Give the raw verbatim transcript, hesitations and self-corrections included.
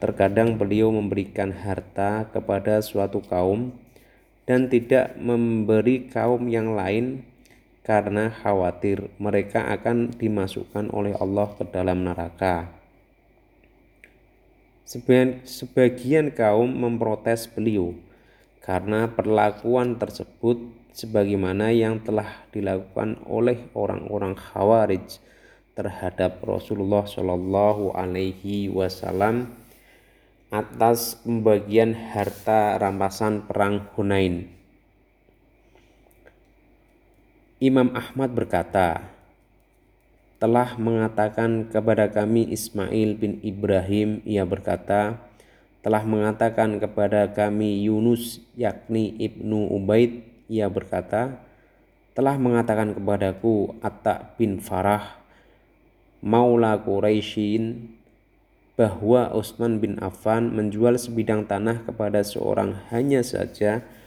Terkadang beliau memberikan harta kepada suatu kaum dan tidak memberi kaum yang lain karena khawatir mereka akan dimasukkan oleh Allah ke dalam neraka. Sebagian kaum memprotes beliau karena perlakuan tersebut sebagaimana yang telah dilakukan oleh orang-orang Khawarij terhadap Rasulullah Shallallahu Alaihi Wasallam atas pembagian harta rampasan perang Hunain. Imam Ahmad berkata, telah mengatakan kepada kami Ismail bin Ibrahim, ia berkata, telah mengatakan kepada kami Yunus yakni Ibnu Ubaid, ia berkata, telah mengatakan kepadaku Atta bin Farah, maula Quraisyin, bahwa Utsman bin Affan menjual sebidang tanah kepada seorang hanya saja